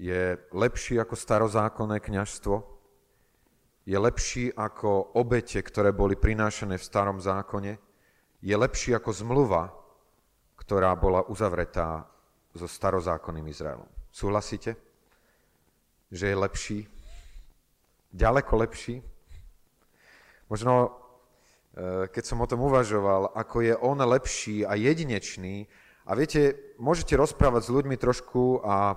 je lepší ako starozákonné kňazstvo, je lepší ako obete, ktoré boli prinášané v starom zákone, je lepší ako zmluva, ktorá bola uzavretá so starozákonným Izraelom. Súhlasíte, že je lepší? Ďaleko lepší? Možno, keď som o tom uvažoval, ako je on lepší a jedinečný. A viete, môžete rozprávať s ľuďmi trošku a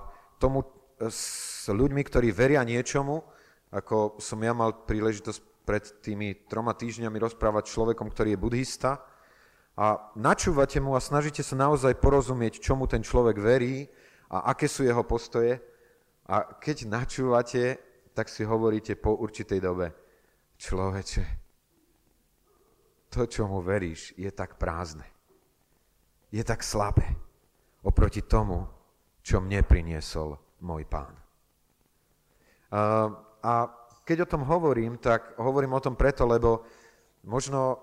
s ľuďmi, ktorí veria niečomu, ako som ja mal príležitosť pred tými 3 týždňami rozprávať s človekom, ktorý je budhista. A načúvate mu a snažíte sa naozaj porozumieť, čomu ten človek verí a aké sú jeho postoje. A keď načúvate, tak si hovoríte po určitej dobe: človeče, to, čomu veríš, je tak prázdne. Je tak slabé oproti tomu, čo mne priniesol môj Pán. A keď o tom hovorím, tak hovorím o tom preto, lebo možno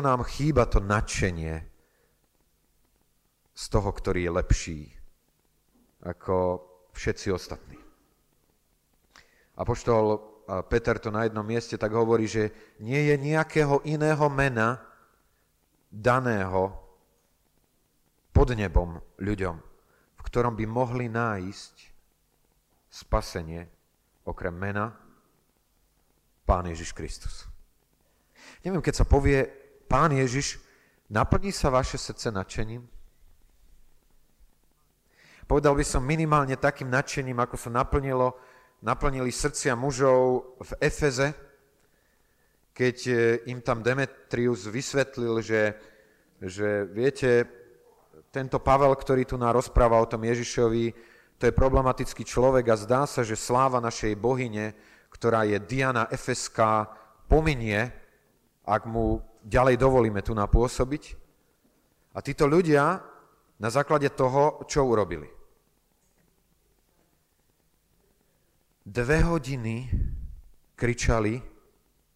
nám chýba to nadšenie z toho, ktorý je lepší ako všetci ostatní. Apoštol Peter to na jednom mieste tak hovorí, že nie je nejakého iného mena daného pod nebom ľuďom, v ktorom by mohli nájsť spasenie okrem mena Pán Ježiš Kristus. Neviem, keď sa povie Pán Ježiš, naplní sa vaše srdce nadšením? Povedal by som minimálne takým nadšením, ako sa naplnili srdcia mužov v Efeze, keď im tam Demetrius vysvetlil, že viete, tento Pavel, ktorý tu nám rozpráva o tom Ježišovi, to je problematický človek a zdá sa, že sláva našej bohyne, ktorá je Diana Efeská, pominie, ak mu ďalej dovolíme tu napôsobiť. A títo ľudia na základe toho, čo urobili. 2 hodiny kričali,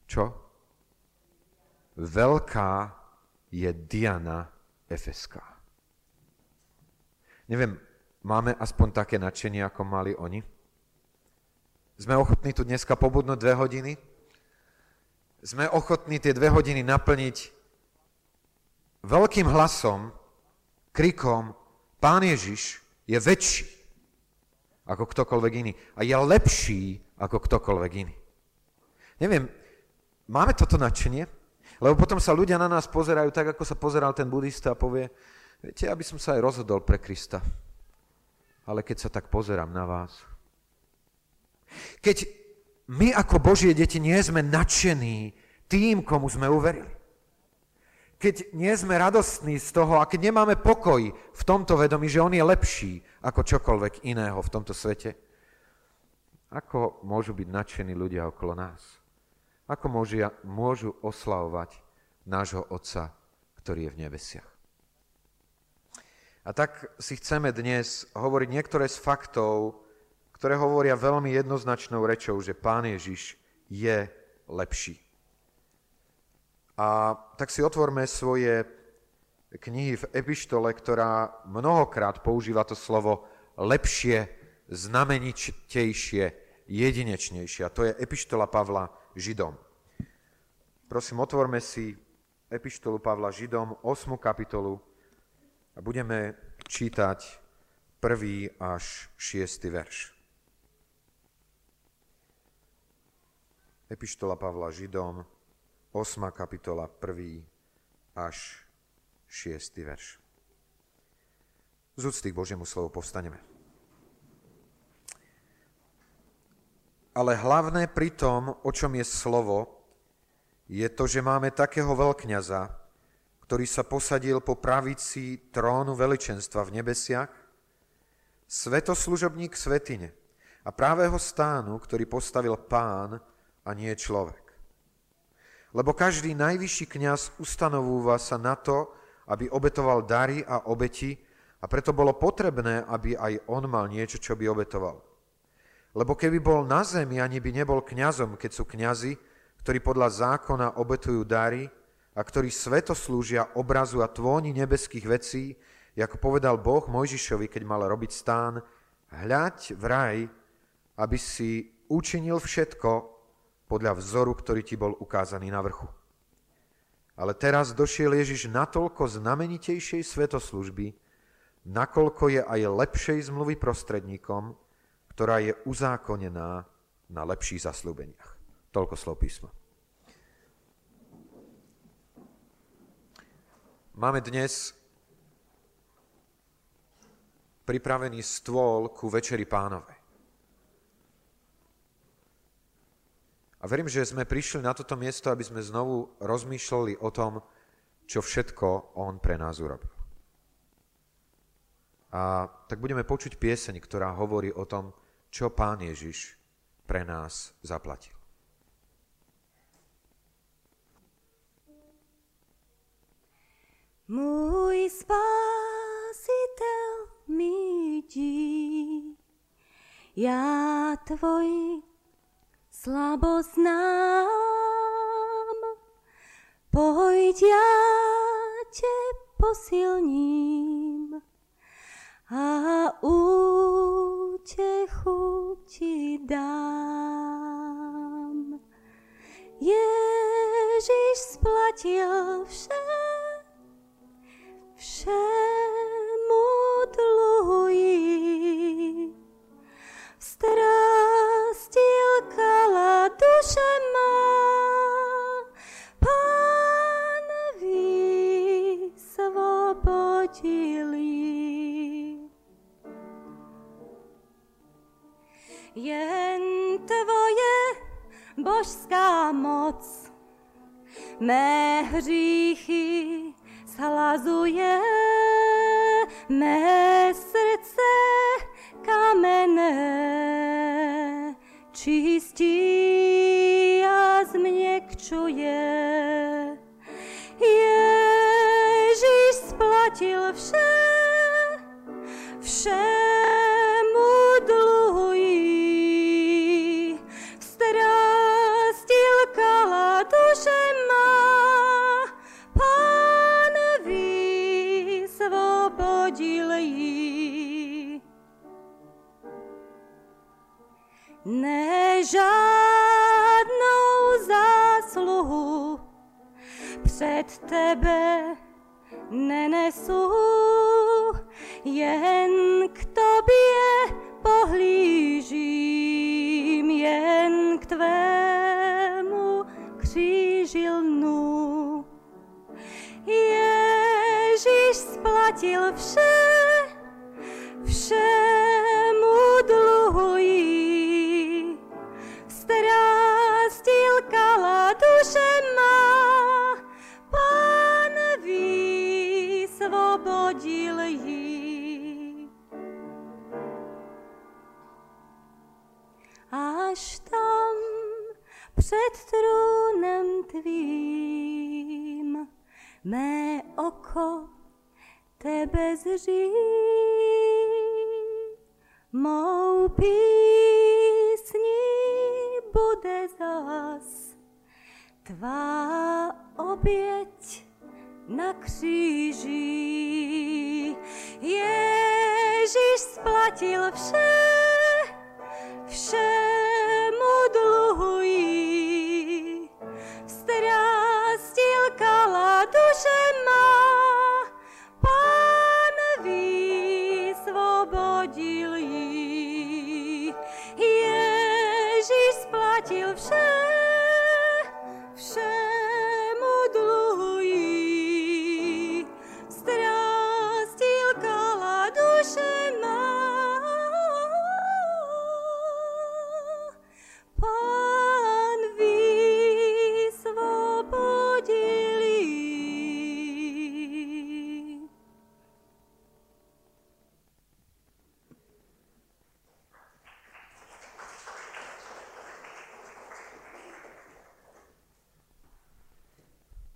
čo? Veľká je Diana Efeská. Neviem, máme aspoň také nadšenie, ako mali oni? Sme ochotní tu dneska pobudnúť 2 hodiny? Sme ochotní tie 2 hodiny naplniť veľkým hlasom, krikom: Pán Ježiš je väčší ako ktokoľvek iný. A je lepší ako ktokoľvek iný. Neviem, máme toto nadšenie? Lebo potom sa ľudia na nás pozerajú tak, ako sa pozeral ten budista a povie: viete, aby som sa aj rozhodol pre Krista. Ale keď sa tak pozerám na vás. Keď my ako Božie deti nie sme nadšení tým, komu sme uverili. Keď nie sme radostní z toho a keď nemáme pokoj v tomto vedomí, že on je lepší ako čokoľvek iného v tomto svete, ako môžu byť nadšení ľudia okolo nás? Ako môžu oslavovať nášho Otca, ktorý je v nebesiach? A tak si chceme dnes hovoriť niektoré z faktov, ktoré hovoria veľmi jednoznačnou rečou, že Pán Ježiš je lepší. A tak si otvorme svoje knihy v epištole, ktorá mnohokrát používa to slovo lepšie, znamenitejšie, jedinečnejšie. A to je epištola Pavla Židom. Prosím, otvorme si epištolu Pavla Židom, 8. kapitolu, a budeme čítať 1. až 6. verš. Epištola Pavla Židom, 8. kapitola, 1. až 6. verš. Z úcty k Božiemu slovu povstaneme. Ale hlavné pri tom, o čom je slovo, je to, že máme takého veľkňaza, ktorý sa posadil po pravici trónu veličenstva v nebesiach, svetoslužobník svätyne a právého stánu, ktorý postavil Pán a nie človek. Lebo každý najvyšší kňaz ustanovúva sa na to, aby obetoval dary a obeti, a preto bolo potrebné, aby aj on mal niečo, čo by obetoval. Lebo keby bol na zemi, ani by nebol kňazom, keď sú kňazi, ktorí podľa zákona obetujú dary a ktorí svetoslúžia obrazu a tvóni nebeských vecí, ako povedal Boh Mojžišovi, keď mal robiť stán, Hľaď vraj, aby si učinil všetko podľa vzoru, ktorý ti bol ukázaný na vrchu. Ale teraz došiel Ježiš natoľko znamenitejšej svetoslúžby, nakoľko je aj lepšej zmluvy prostredníkom, ktorá je uzákonená na lepších zasľúbeniach. Toľko slov písma. Máme dnes pripravený stôl ku Večeri Pánovej. A verím, že sme prišli na toto miesto, aby sme znovu rozmýšľali o tom, čo všetko on pre nás urobil. A tak budeme počuť pieseň, ktorá hovorí o tom, čo Pán Ježiš pre nás zaplatil. Môj Spasiteľ mi dí, ja tvoj slabosť znám, pojď, ja te posilním a útechu ti dám. Ježiš splatil všemu dlhuji, vstrastil kala duše má, Pánovi svobodili. Jen tvoje božská moc mé hříchy zhlazuje, mé srdce kamenné čistí a změkčuje. Ježíš splatil všemu dluhují, vstrastil kala duše má, ne žádnou zásluhu před tebe nenesu, jen k tobě pohlížím, jen k tvému kříži lnu. Ježíš splatil všemu dluhují, vstrastil kala duše má, Pán vysvobodil jí. Až tam před trůnem tvým mé oko tebe zří, mou písní bude zas tvá oběť na kříži. Ježíš splatil všemu dluhují, vstrastil kala duše má, Pán vysvobodil jí. Ježíš splatil všemu dluhují, vstrastil kala duše má, Pán vysvobodil.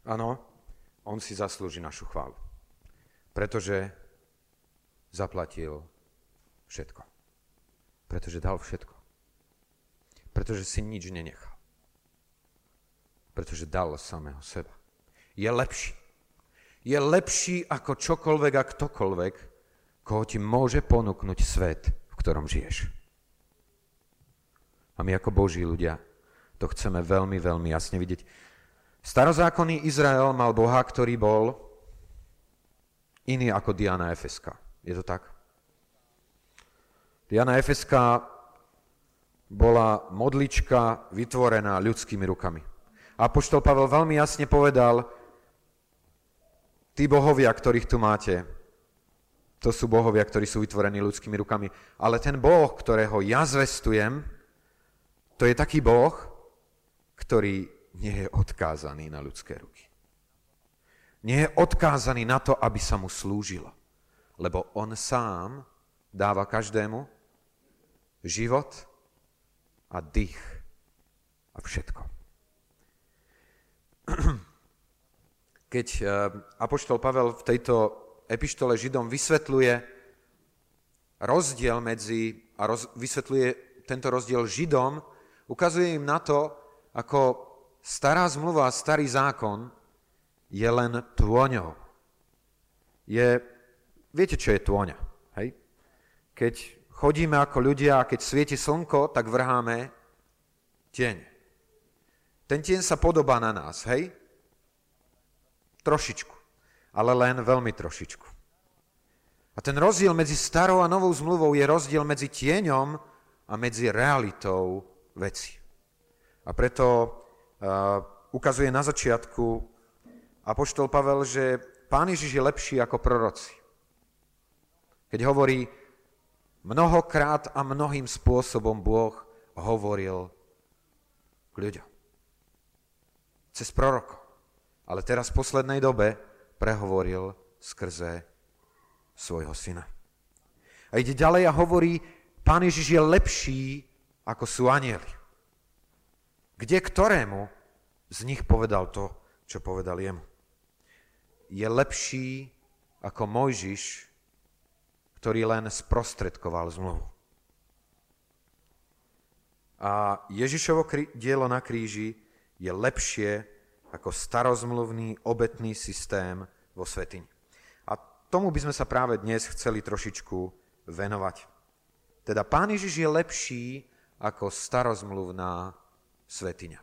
Áno, on si zaslúži našu chválu, pretože zaplatil všetko. Pretože dal všetko. Pretože si nič nenechal. Pretože dal samého seba. Je lepší. Je lepší ako čokoľvek a ktokoľvek, koho ti môže ponúknuť svet, v ktorom žiješ. A my ako Boží ľudia to chceme veľmi, veľmi jasne vidieť. Starozákonný Izrael mal Boha, ktorý bol iný ako Diana Efeska. Je to tak? Diana Efeska bola modlička vytvorená ľudskými rukami. Apoštol Pavel veľmi jasne povedal, tí bohovia, ktorých tu máte, to sú bohovia, ktorí sú vytvorení ľudskými rukami. Ale ten Boh, ktorého ja zvestujem, to je taký Boh, ktorý nie je odkázaný na ľudské ruky. Nie je odkázaný na to, aby sa mu slúžilo. Lebo on sám dáva každému život a dých a všetko. Keď apoštol Pavel v tejto epištole Židom vysvetľuje rozdiel medzi, vysvetľuje tento rozdiel Židom, ukazuje im na to, ako stará zmluva, starý zákon je len tôňou. Viete, čo je tôňa? Hej? Keď chodíme ako ľudia a keď svieti slnko, tak vrháme tieň. Ten tieň sa podobá na nás, hej? Trošičku, ale len veľmi trošičku. A ten rozdiel medzi starou a novou zmluvou je rozdiel medzi tieňom a medzi realitou veci. A preto ukazuje na začiatku apoštol Pavel, že Pán Ježiš je lepší ako proroci. Keď hovorí, mnohokrát a mnohým spôsobom Boh hovoril k ľuďom. Cez prorokov. Ale teraz v poslednej dobe prehovoril skrze svojho syna. A ide ďalej a hovorí, Pán Ježiš je lepší, ako sú anjeli. Kde ktorému z nich povedal to, čo povedal jemu? Je lepší, ako Mojžiš, ktorý len sprostredkoval zmluvu. A Ježišovo dielo na kríži je lepšie, ako starozmluvný obetný systém vo svätyni. A tomu by sme sa práve dnes chceli trošičku venovať. Teda Pán Ježiš je lepší ako starozmluvná svätyňa.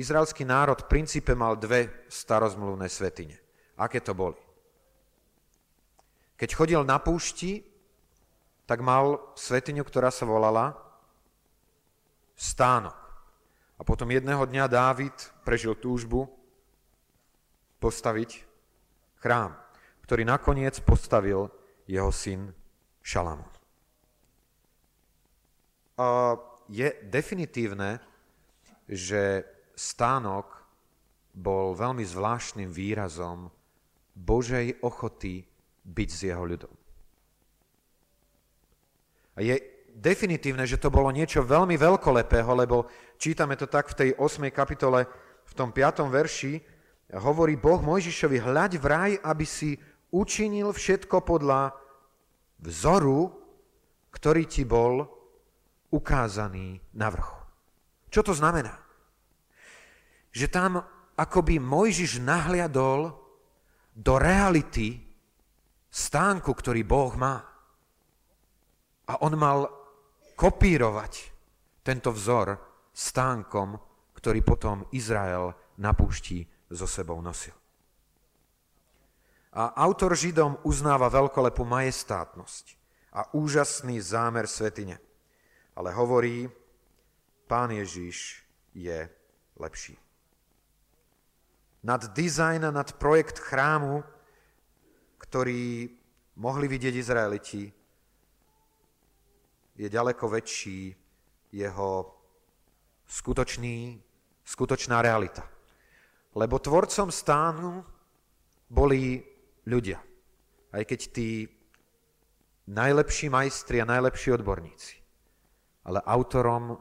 Izraelský národ v princípe mal dve starozmluvné svätyne. Aké to boli? Keď chodil na púšti, tak mal svätyňu, ktorá sa volala stánok. A potom jedného dňa Dávid prežil túžbu postaviť chrám, ktorý nakoniec postavil jeho syn Šalamún. Je definitívne, že stánok bol veľmi zvláštnym výrazom Božej ochoty byť s jeho ľudom. A je definitívne, že to bolo niečo veľmi veľkolepého, lebo čítame to tak v tej 8. kapitole, v tom 5. verši, hovorí Boh Mojžišovi, hľaď vraj, aby si učinil všetko podľa vzoru, ktorý ti bol ukázaný na vrchu. Čo to znamená? Že tam akoby Mojžiš nahliadol do reality stánku, ktorý Boh má. A on mal kopírovať tento vzor stánkom, ktorý potom Izrael na púšti so sebou nosil. A autor Židom uznáva veľkolepú majestátnosť a úžasný zámer svätyne. Ale hovorí, Pán Ježiš je lepší. Nad dizajn, nad projekt chrámu, ktorý mohli vidieť Izraeliti, je ďaleko väčší jeho skutočná realita. Lebo tvorcom stánu boli ľudia. Aj keď tí najlepší majstri a najlepší odborníci. Ale autorom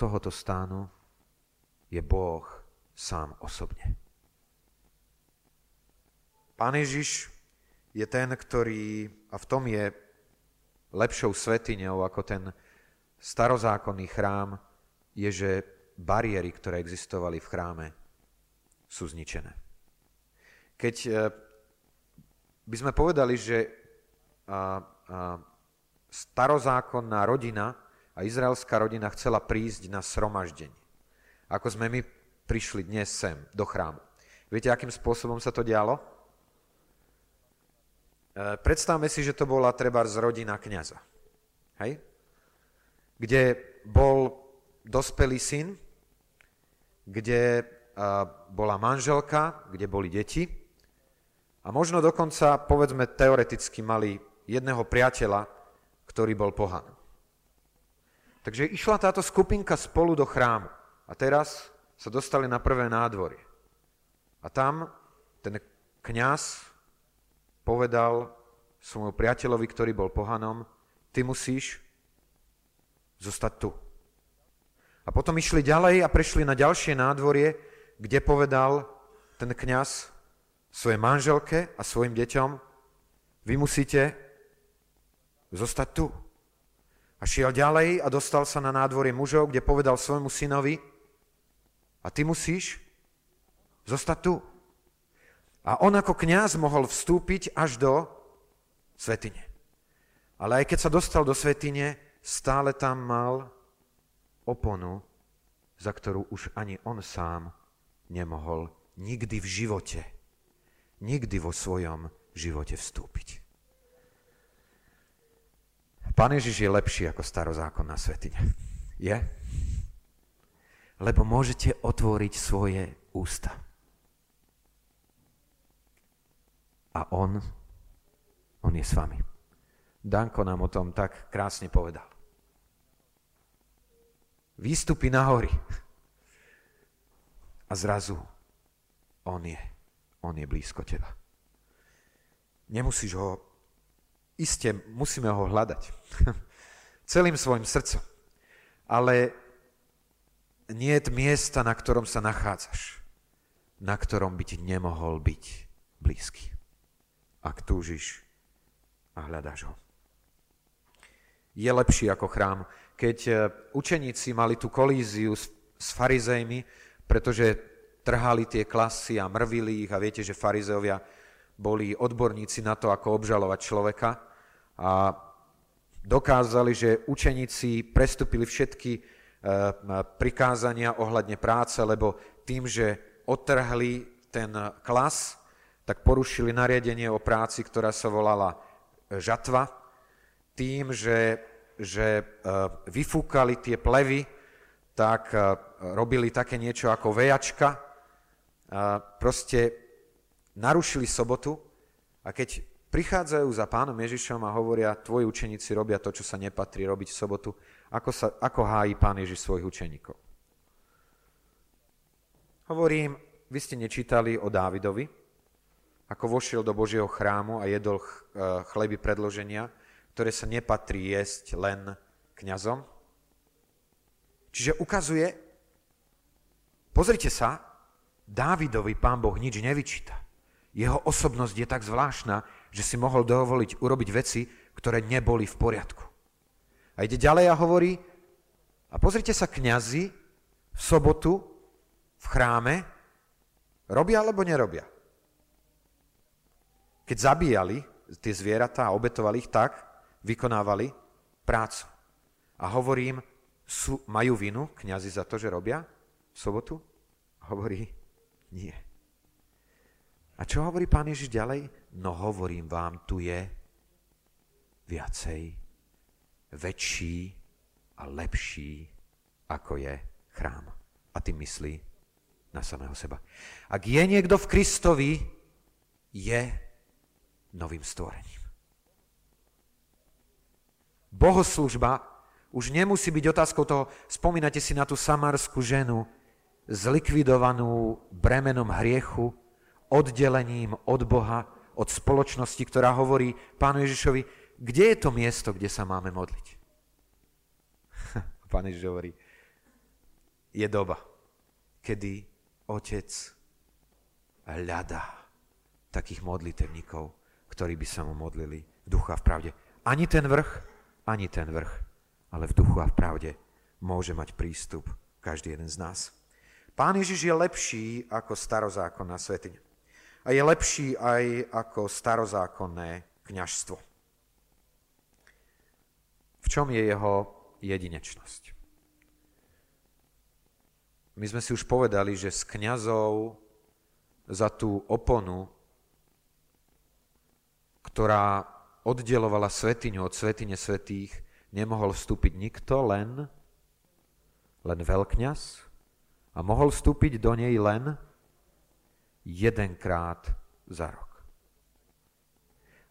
tohoto stánu je Boh sám osobne. Pán Ježiš je ten, ktorý, a v tom je lepšou svätyňou ako ten starozákonný chrám, je, že bariéry, ktoré existovali v chráme, sú zničené. Keď by sme povedali, že starozákonná rodina a izraelská rodina chcela prísť na sromaždenie. Ako sme my prišli dnes sem, do chrámu. Viete, akým spôsobom sa to dialo? Predstavme si, že to bola trebárs rodina kňaza. Hej? Kde bol dospelý syn, kde bola manželka, kde boli deti a možno dokonca, povedzme, teoreticky mali jedného priateľa, ktorý bol pohan. Takže išla táto skupinka spolu do chrámu a teraz sa dostali na prvé nádvorie. A tam ten kňaz povedal svojmu priateľovi, ktorý bol pohanom, ty musíš zostať tu. A potom išli ďalej a prešli na ďalšie nádvorie, kde povedal ten kňaz svojej manželke a svojim deťom, vy musíte zostať tu. A šiel ďalej a dostal sa na nádvorie mužov, kde povedal svojmu synovi, a ty musíš zostať tu. A on ako kňaz mohol vstúpiť až do svätyne. Ale aj keď sa dostal do svätyne, stále tam mal oponu, za ktorú už ani on sám nemohol nikdy v živote, nikdy vo svojom živote vstúpiť. Pán Ježiš je lepší ako starozákonná svätyňa. Je? Lebo môžete otvoriť svoje ústa. A on je s vami. Danko nám o tom tak krásne povedal. Výstupy na hory. A zrazu on je blízko teba. Nemusíš ho, iste musíme ho hľadať. Celým svojim srdcom. Ale nie je miesta, na ktorom sa nachádzaš. Na ktorom by ti nemohol byť blízky. Ak túžiš a hľadáš ho. Je lepší ako chrám. Keď učeníci mali tú kolíziu s farizejmi, pretože trhali tie klasy a mrvili ich a viete, že farizeovia boli odborníci na to, ako obžalovať človeka a dokázali, že učeníci prestúpili všetky prikázania ohľadne práce, lebo tým, že odtrhli ten klas, tak porušili nariadenie o práci, ktorá sa volala žatva, tým, že vyfúkali tie plevy, tak robili také niečo ako vejačka, proste narušili sobotu a keď prichádzajú za pánom Ježišom a hovoria, tvoji učeníci robia to, čo sa nepatrí robiť v sobotu, ako hájí pán Ježiš svojich učeníkov? Hovorím, vy ste nečítali o Dávidovi, ako vošiel do Božieho chrámu a jedol chleby predloženia, ktoré sa nepatrí jesť len kňazom. Čiže ukazuje, pozrite sa, Dávidovi pán Boh nič nevyčíta. Jeho osobnosť je tak zvláštna, že si mohol dovoliť urobiť veci, ktoré neboli v poriadku. A ide ďalej a hovorí, a pozrite sa, kňazi v sobotu v chráme robia alebo nerobia? Keď zabíjali tie zvieratá a obetovali ich, tak vykonávali prácu. A hovorím, majú vinu kňazi za to, že robia v sobotu? Hovorí, nie. A čo hovorí pán Ježiš ďalej? No hovorím vám, tu je viacej, väčší a lepší, ako je chrám. A tým myslí na samého seba. Ak je niekto v Kristovi, je novým stvorením. Bohoslužba už nemusí byť otázkou toho, spomínate si na tú samarskú ženu, zlikvidovanú bremenom hriechu, oddelením od Boha, od spoločnosti, ktorá hovorí pánu Ježišovi, kde je to miesto, kde sa máme modliť? Pán Ježiš hovorí, je doba, kedy Otec hľadá takých modlitevníkov, ktorí by sa mu modlili v duchu a v pravde. Ani ten vrch, ale v duchu a v pravde môže mať prístup každý jeden z nás. Pán Ježiš je lepší ako starozákonná svätyňa. A je lepší aj ako starozákonné kňazstvo. V čom je jeho jedinečnosť? My sme si už povedali, že z kňazov za tú oponu, ktorá oddelovala svätyňu od svätyne svätých, nemohol vstúpiť nikto, len veľkňaz, a mohol vstúpiť do nej len jedenkrát za rok.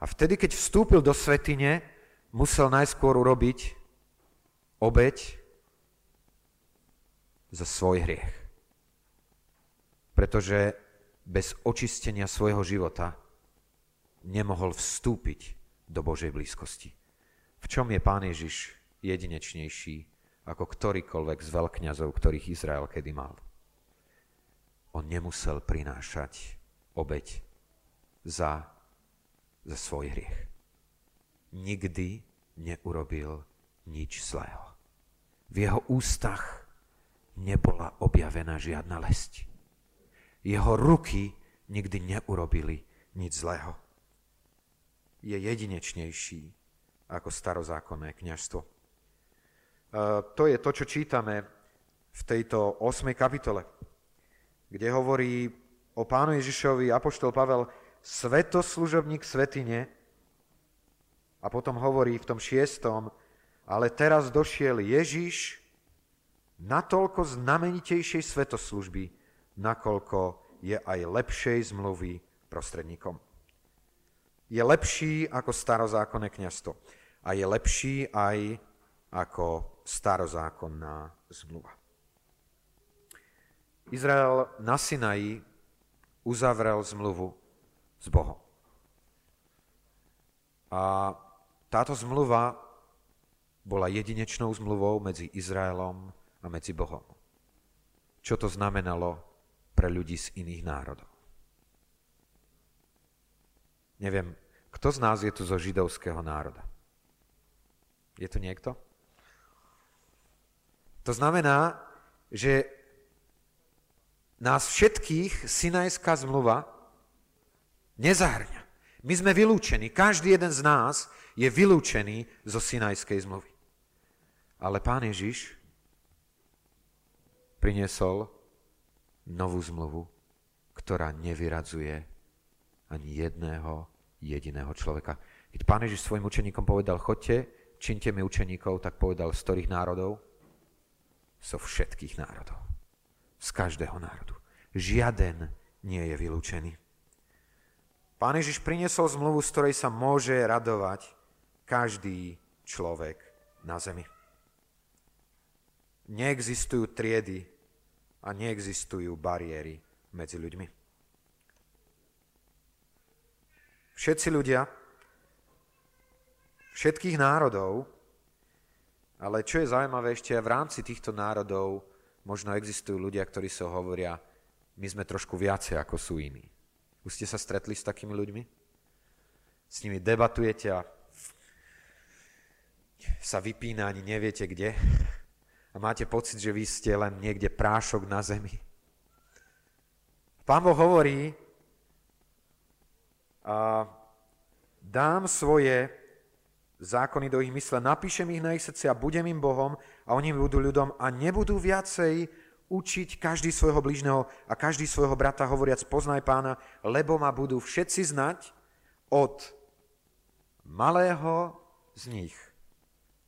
A vtedy, keď vstúpil do svätyne, musel najskôr urobiť obeť za svoj hriech. Pretože bez očistenia svojho života nemohol vstúpiť do Božej blízkosti. V čom je Pán Ježiš jedinečnejší ako ktorýkoľvek z veľkňazov, ktorých Izrael kedy mal? On nemusel prinášať obeť za svoj hriech. Nikdy neurobil nič zlého. V jeho ústach nebola objavená žiadna lesť. Jeho ruky nikdy neurobili nič zlého. Je jedinečnejší ako starozákonné kňazstvo. To je to, čo čítame v tejto 8. kapitole, kde hovorí o Pánu Ježišovi apoštol Pavel, svetoslužobník svätyne, a potom hovorí v tom 6. ale teraz došiel Ježiš natoľko znamenitejšej svetoslužby, nakoľko je aj lepšej zmluvy prostredníkom. Je lepší ako starozákonné kňazstvo a je lepší aj ako starozákonná zmluva. Izrael na Sinaji uzavrel zmluvu s Bohom. A táto zmluva bola jedinečnou zmluvou medzi Izraelom a medzi Bohom. Čo to znamenalo pre ľudí z iných národov? Neviem, kto z nás je tu zo židovského národa? Je tu niekto? To znamená, že nás všetkých Sinajská zmluva nezahŕňa. My sme vylúčení. Každý jeden z nás je vylúčený zo Sinajskej zmluvy. Ale Pán Ježiš priniesol novú zmluvu, ktorá nevyradzuje ani jedného jediného človeka. Keď Pán Ježiš svojim učeníkom povedal, choďte, čiňte mi učeníkov, tak povedal, z ktorých národov? Zo všetkých národov. Z každého národu. Žiaden nie je vylúčený. Pán Ježiš priniesol zmluvu, z ktorej sa môže radovať každý človek na zemi. Neexistujú triedy a neexistujú bariéry medzi ľuďmi. Všetci ľudia, všetkých národov, ale čo je zaujímavé, ešte v rámci týchto národov možno existujú ľudia, ktorí sa hovoria, my sme trošku viacej ako sú iní. Už ste sa stretli s takými ľuďmi? S nimi debatujete a sa vypína, ani neviete kde. A máte pocit, že vy ste len niekde prášok na zemi. Pán Boh hovorí, a dám svoje zákony do ich mysle, napíšem ich na ich srdci a budem im Bohom a oni budú ľudom a nebudú viacej učiť každý svojho blížneho a každý svojho brata, hovoriac poznaj Pána, lebo ma budú všetci znať od malého z nich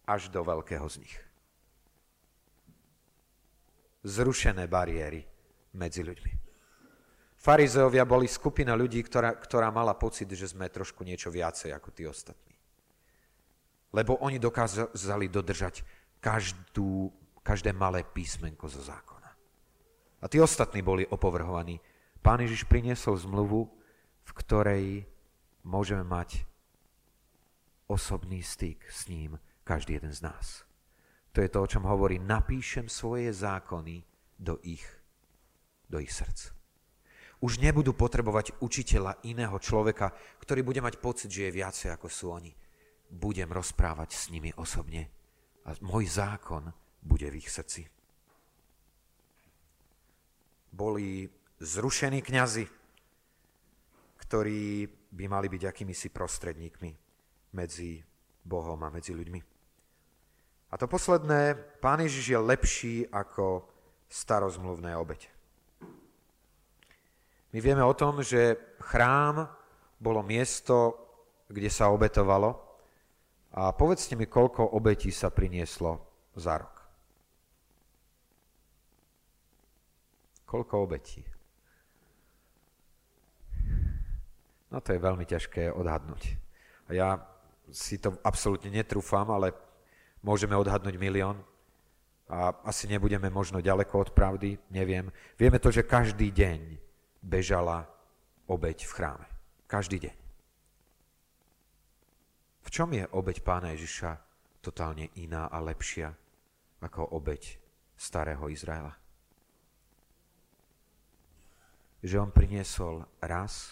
až do veľkého z nich. Zrušené bariéry medzi ľuďmi. Farizeovia boli skupina ľudí, ktorá mala pocit, že sme trošku niečo viacej ako tí ostatní. Lebo oni dokázali dodržať každé malé písmenko zo zákona. A tí ostatní boli opovrhovaní. Pán Ježiš priniesol zmluvu, v ktorej môžeme mať osobný styk s ním, každý jeden z nás. To je to, o čom hovorí, napíšem svoje zákony do ich srdc. Už nebudú potrebovať učiteľa iného človeka, ktorý bude mať pocit, že je viacej ako sú oni. Budem rozprávať s nimi osobne a môj zákon bude v ich srdci. Boli zrušení kňazi, ktorí by mali byť akýmisi prostredníkmi medzi Bohom a medzi ľuďmi. A to posledné, Pán Ježiš je lepší ako starozmluvné obete. My vieme o tom, že chrám bolo miesto, kde sa obetovalo. A povedzte mi, koľko obetí sa prinieslo za rok. Koľko obetí? No to je veľmi ťažké odhadnúť. A ja si to absolútne netrúfam, ale môžeme odhadnúť 1 000 000 a asi nebudeme možno ďaleko od pravdy, neviem. Vieme to, že každý deň bežala obeť v chráme. Každý deň. V čom je obeť Pána Ježiša totálne iná a lepšia ako obeť starého Izraela? Že on priniesol raz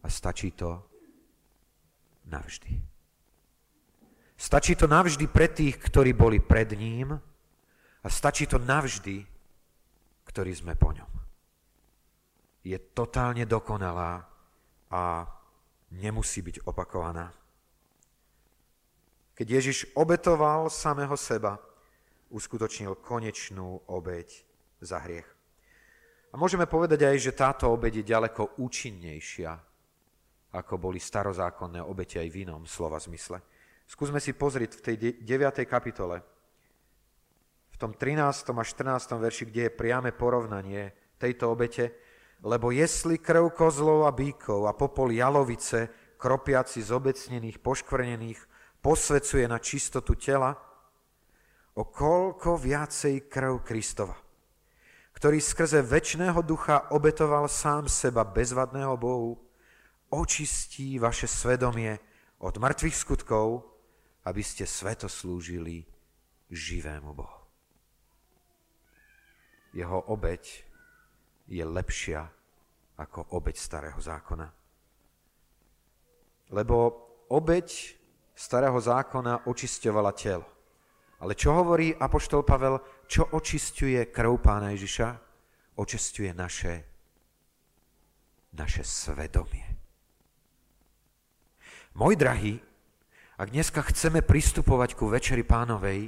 a stačí to navždy. Stačí to navždy pre tých, ktorí boli pred ním, a stačí to navždy, ktorí sme po ňom. Je totálne dokonalá a nemusí byť opakovaná. Keď Ježiš obetoval samého seba, uskutočnil konečnú obeť za hriech. A môžeme povedať aj, že táto obeť je ďaleko účinnejšia, ako boli starozákonné obete aj v inom slova zmysle. Skúsme si pozrieť v tej 9. kapitole, v tom 13. a 14. verši, kde je priame porovnanie tejto obete. Lebo jestli krv kozlov a bíkov a popol jalovice, kropiaci z obecnených, poškvrnených, posvecuje na čistotu tela, o koľko viacej krv Kristova, ktorý skrze večného ducha obetoval sám seba bezvadného Bohu, očistí vaše svedomie od mŕtvych skutkov, aby ste svetoslúžili živému Bohu. Jeho obeť je lepšia ako obeť starého zákona. Lebo obeť starého zákona očisťovala telo. Ale čo hovorí apoštol Pavel, čo očisťuje krv Pána Ježiša? Očisťuje naše svedomie. Môj drahý, ak dneska chceme pristupovať ku Večeri Pánovej,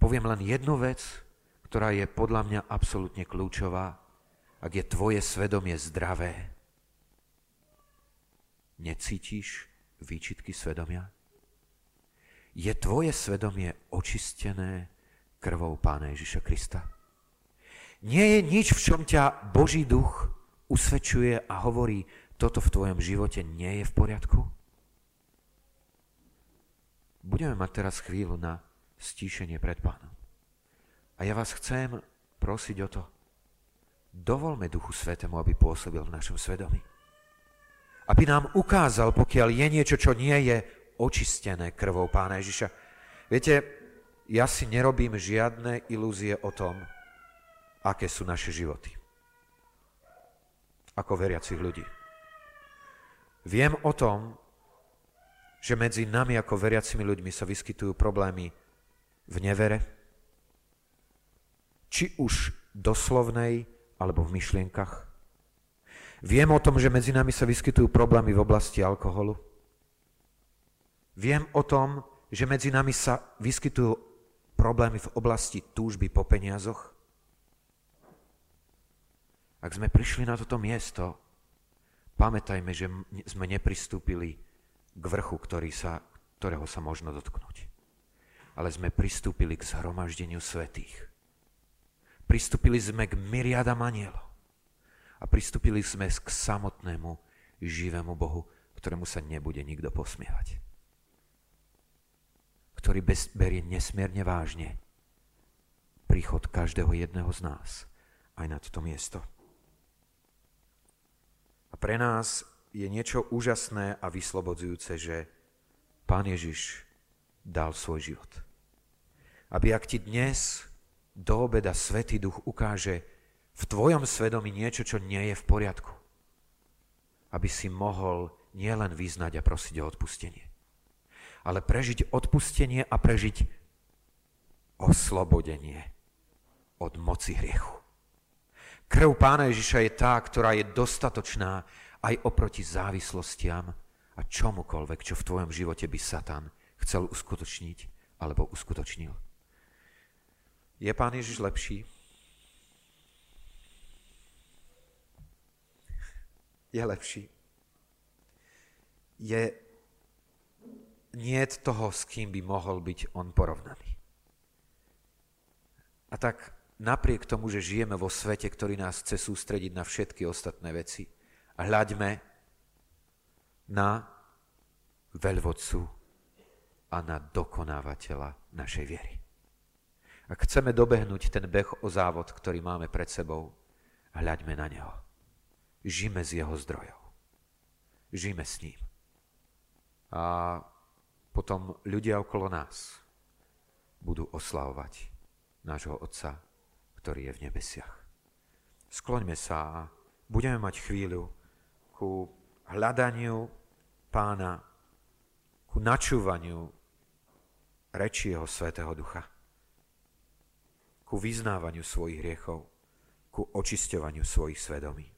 poviem len jednu vec, ktorá je podľa mňa absolútne kľúčová. Ak je tvoje svedomie zdravé, necítiš výčitky svedomia? Je tvoje svedomie očistené krvou Pána Ježiša Krista? Nie je nič, v čom ťa Boží duch usvedčuje a hovorí, toto v tvojom živote nie je v poriadku? Budeme mať teraz chvíľu na stíšenie pred Pánom. A ja vás chcem prosiť o to, dovolme Duchu Svätému, aby pôsobil v našom svedomí. Aby nám ukázal, pokiaľ je niečo, čo nie je očistené krvou Pána Ježiša. Viete, ja si nerobím žiadne ilúzie o tom, aké sú naše životy. Ako veriacich ľudí. Viem o tom, že medzi nami ako veriacimi ľuďmi sa vyskytujú problémy v nevere, či už doslovnej, alebo v myšlienkach. Viem o tom, že medzi nami sa vyskytujú problémy v oblasti alkoholu. Viem o tom, že medzi nami sa vyskytujú problémy v oblasti túžby po peniazoch. Ak sme prišli na toto miesto, pamätajme, že sme nepristúpili k vrchu, ktorého sa možno dotknúť. Ale sme pristúpili k zhromaždeniu svätých. Pristúpili sme k myriadam anjelov a pristúpili sme k samotnému živému Bohu, ktorému sa nebude nikto posmievať. Ktorý berie nesmierne vážne príchod každého jedného z nás aj na toto miesto. A pre nás je niečo úžasné a vyslobodzujúce, že Pán Ježiš dal svoj život. Aby ak ti dnes do obeda Svätý Duch ukáže v tvojom svedomí niečo, čo nie je v poriadku. Aby si mohol nielen vyznať a prosiť o odpustenie, ale prežiť odpustenie a prežiť oslobodenie od moci hriechu. Krv Pána Ježiša je tá, ktorá je dostatočná aj oproti závislostiam a čomukoľvek, čo v tvojom živote by Satan chcel uskutočniť alebo uskutočnil. Je Pán Ježiš lepší? Je lepší. Niet toho, s kým by mohol byť on porovnaný. A tak napriek tomu, že žijeme vo svete, ktorý nás chce sústrediť na všetky ostatné veci, hľaďme na veľvodcu a na dokonávateľa našej viery. Ak chceme dobehnúť ten beh o závod, ktorý máme pred sebou, hľaďme na neho. Žijme z jeho zdrojov. Žijme s ním. A potom ľudia okolo nás budú oslavovať nášho Otca, ktorý je v nebesiach. Skloňme sa a budeme mať chvíľu ku hľadaniu Pána, ku načúvaniu reči jeho Svätého Ducha, ku vyznávaniu svojich hriechov, ku očisťovaniu svojich svedomí.